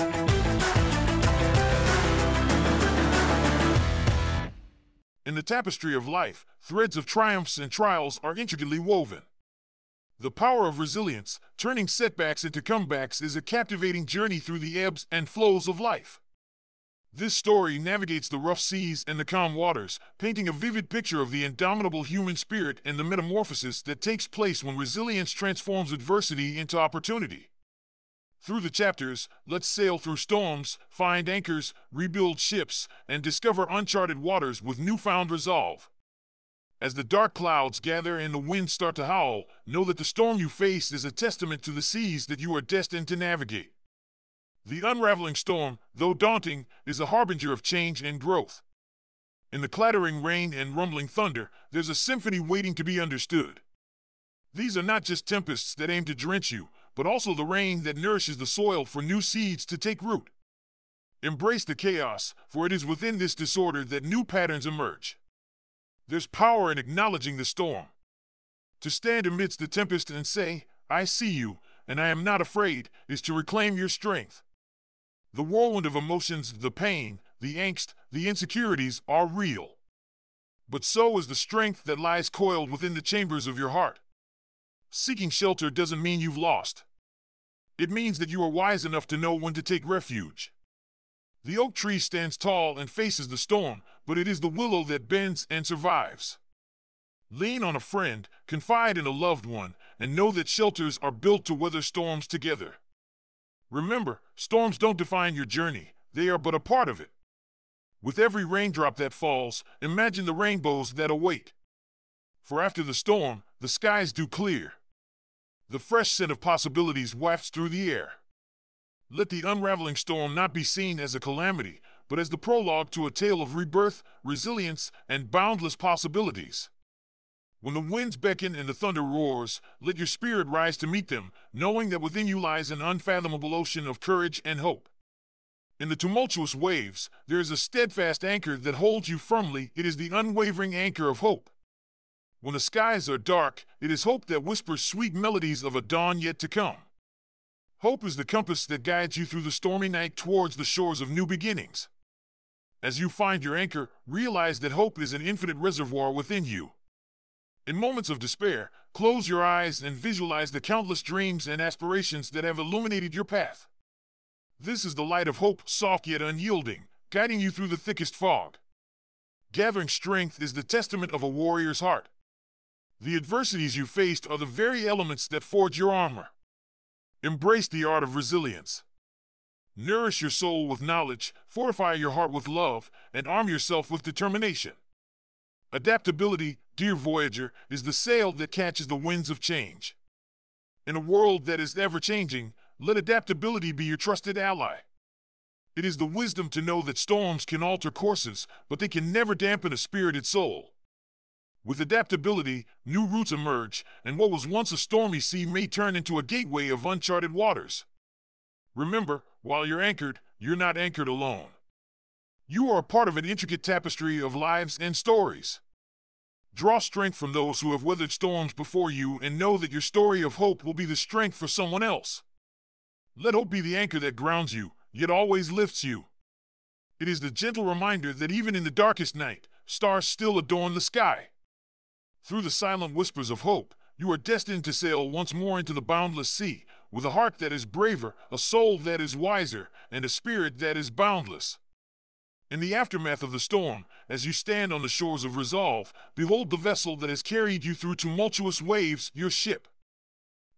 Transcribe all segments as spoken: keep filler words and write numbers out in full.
In the tapestry of life, threads of triumphs and trials are intricately woven. The power of resilience, turning setbacks into comebacks, is a captivating journey through the ebbs and flows of life. This story navigates the rough seas and the calm waters, painting a vivid picture of the indomitable human spirit and the metamorphosis that takes place when resilience transforms adversity into opportunity. Through the chapters, let's sail through storms, find anchors, rebuild ships, and discover uncharted waters with newfound resolve. As the dark clouds gather and the winds start to howl, know that the storm you face is a testament to the seas that you are destined to navigate. The unraveling storm, though daunting, is a harbinger of change and growth. In the clattering rain and rumbling thunder, there's a symphony waiting to be understood. These are not just tempests that aim to drench you, but also the rain that nourishes the soil for new seeds to take root. Embrace the chaos, for it is within this disorder that new patterns emerge. There's power in acknowledging the storm. To stand amidst the tempest and say, "I see you, and I am not afraid," is to reclaim your strength. The whirlwind of emotions, the pain, the angst, the insecurities are real. But so is the strength that lies coiled within the chambers of your heart. Seeking shelter doesn't mean you've lost. It means that you are wise enough to know when to take refuge. The oak tree stands tall and faces the storm, but it is the willow that bends and survives. Lean on a friend, confide in a loved one, and know that shelters are built to weather storms together. Remember, storms don't define your journey, they are but a part of it. With every raindrop that falls, imagine the rainbows that await. For after the storm, the skies do clear. The fresh scent of possibilities wafts through the air. Let the unraveling storm not be seen as a calamity, but as the prologue to a tale of rebirth, resilience, and boundless possibilities. When the winds beckon and the thunder roars, let your spirit rise to meet them, knowing that within you lies an unfathomable ocean of courage and hope. In the tumultuous waves, there is a steadfast anchor that holds you firmly. It is the unwavering anchor of hope. When the skies are dark, it is hope that whispers sweet melodies of a dawn yet to come. Hope is the compass that guides you through the stormy night towards the shores of new beginnings. As you find your anchor, realize that hope is an infinite reservoir within you. In moments of despair, close your eyes and visualize the countless dreams and aspirations that have illuminated your path. This is the light of hope, soft yet unyielding, guiding you through the thickest fog. Gathering strength is the testament of a warrior's heart. The adversities you faced are the very elements that forge your armor. Embrace the art of resilience. Nourish your soul with knowledge, fortify your heart with love, and arm yourself with determination. Adaptability, dear Voyager, is the sail that catches the winds of change. In a world that is ever-changing, let adaptability be your trusted ally. It is the wisdom to know that storms can alter courses, but they can never dampen a spirited soul. With adaptability, new routes emerge, and what was once a stormy sea may turn into a gateway of uncharted waters. Remember, while you're anchored, you're not anchored alone. You are a part of an intricate tapestry of lives and stories. Draw strength from those who have weathered storms before you and know that your story of hope will be the strength for someone else. Let hope be the anchor that grounds you, yet always lifts you. It is the gentle reminder that even in the darkest night, stars still adorn the sky. Through the silent whispers of hope, you are destined to sail once more into the boundless sea, with a heart that is braver, a soul that is wiser, and a spirit that is boundless. In the aftermath of the storm, as you stand on the shores of resolve, behold the vessel that has carried you through tumultuous waves, your ship.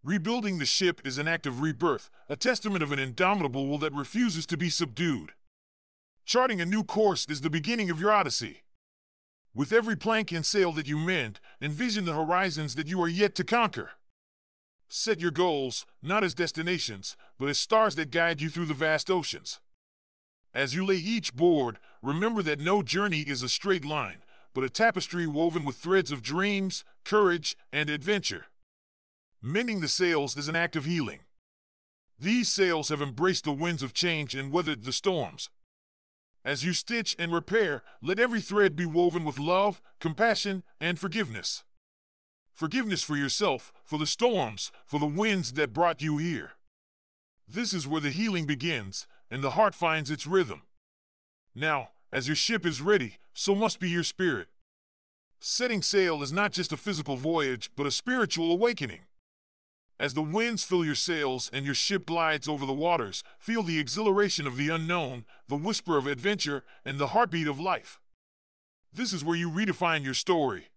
Rebuilding the ship is an act of rebirth, a testament of an indomitable will that refuses to be subdued. Charting a new course is the beginning of your odyssey. With every plank and sail that you mend, envision the horizons that you are yet to conquer. Set your goals, not as destinations, but as stars that guide you through the vast oceans. As you lay each board, remember that no journey is a straight line, but a tapestry woven with threads of dreams, courage, and adventure. Mending the sails is an act of healing. These sails have embraced the winds of change and weathered the storms. As you stitch and repair, let every thread be woven with love, compassion, and forgiveness. Forgiveness for yourself, for the storms, for the winds that brought you here. This is where the healing begins, and the heart finds its rhythm. Now, as your ship is ready, so must be your spirit. Setting sail is not just a physical voyage, but a spiritual awakening. As the winds fill your sails and your ship glides over the waters, feel the exhilaration of the unknown, the whisper of adventure, and the heartbeat of life. This is where you redefine your story.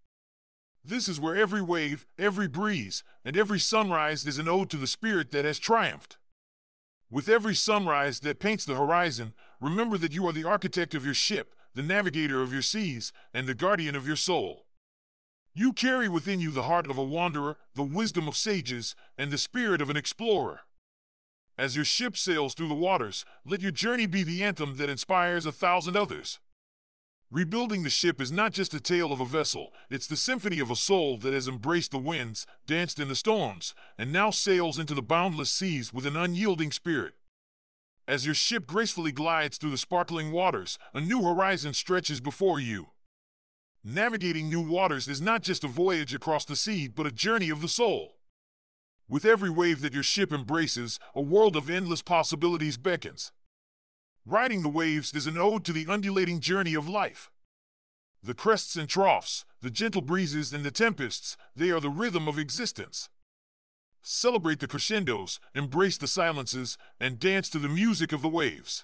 This is where every wave, every breeze, and every sunrise is an ode to the spirit that has triumphed. With every sunrise that paints the horizon, remember that you are the architect of your ship, the navigator of your seas, and the guardian of your soul. You carry within you the heart of a wanderer, the wisdom of sages, and the spirit of an explorer. As your ship sails through the waters, let your journey be the anthem that inspires a thousand others. Rebuilding the ship is not just a tale of a vessel, it's the symphony of a soul that has embraced the winds, danced in the storms, and now sails into the boundless seas with an unyielding spirit. As your ship gracefully glides through the sparkling waters, a new horizon stretches before you. Navigating new waters is not just a voyage across the sea, but a journey of the soul. With every wave that your ship embraces, a world of endless possibilities beckons. Riding the waves is an ode to the undulating journey of life. The crests and troughs, the gentle breezes and the tempests, they are the rhythm of existence. Celebrate the crescendos, embrace the silences, and dance to the music of the waves.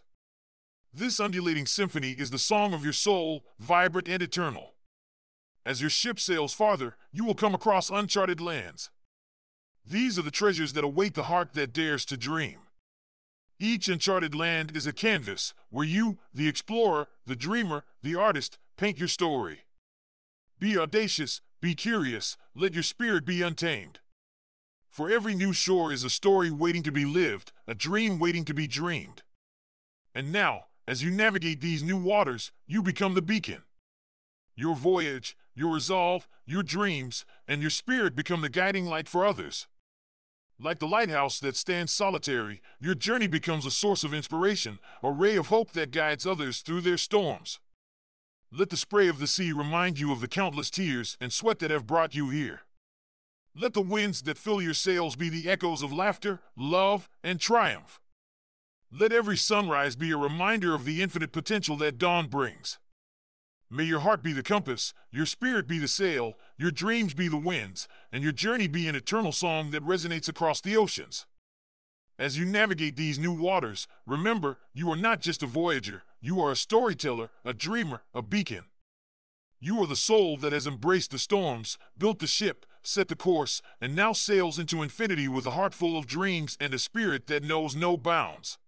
This undulating symphony is the song of your soul, vibrant and eternal. As your ship sails farther, you will come across uncharted lands. These are the treasures that await the heart that dares to dream. Each uncharted land is a canvas where you, the explorer, the dreamer, the artist, paint your story. Be audacious, be curious, let your spirit be untamed. For every new shore is a story waiting to be lived, a dream waiting to be dreamed. And now, as you navigate these new waters, you become the beacon. Your voyage, your resolve, your dreams, and your spirit become the guiding light for others. Like the lighthouse that stands solitary, your journey becomes a source of inspiration, a ray of hope that guides others through their storms. Let the spray of the sea remind you of the countless tears and sweat that have brought you here. Let the winds that fill your sails be the echoes of laughter, love, and triumph. Let every sunrise be a reminder of the infinite potential that dawn brings. May your heart be the compass, your spirit be the sail, your dreams be the winds, and your journey be an eternal song that resonates across the oceans. As you navigate these new waters, remember, you are not just a voyager, you are a storyteller, a dreamer, a beacon. You are the soul that has embraced the storms, built the ship, set the course, and now sails into infinity with a heart full of dreams and a spirit that knows no bounds.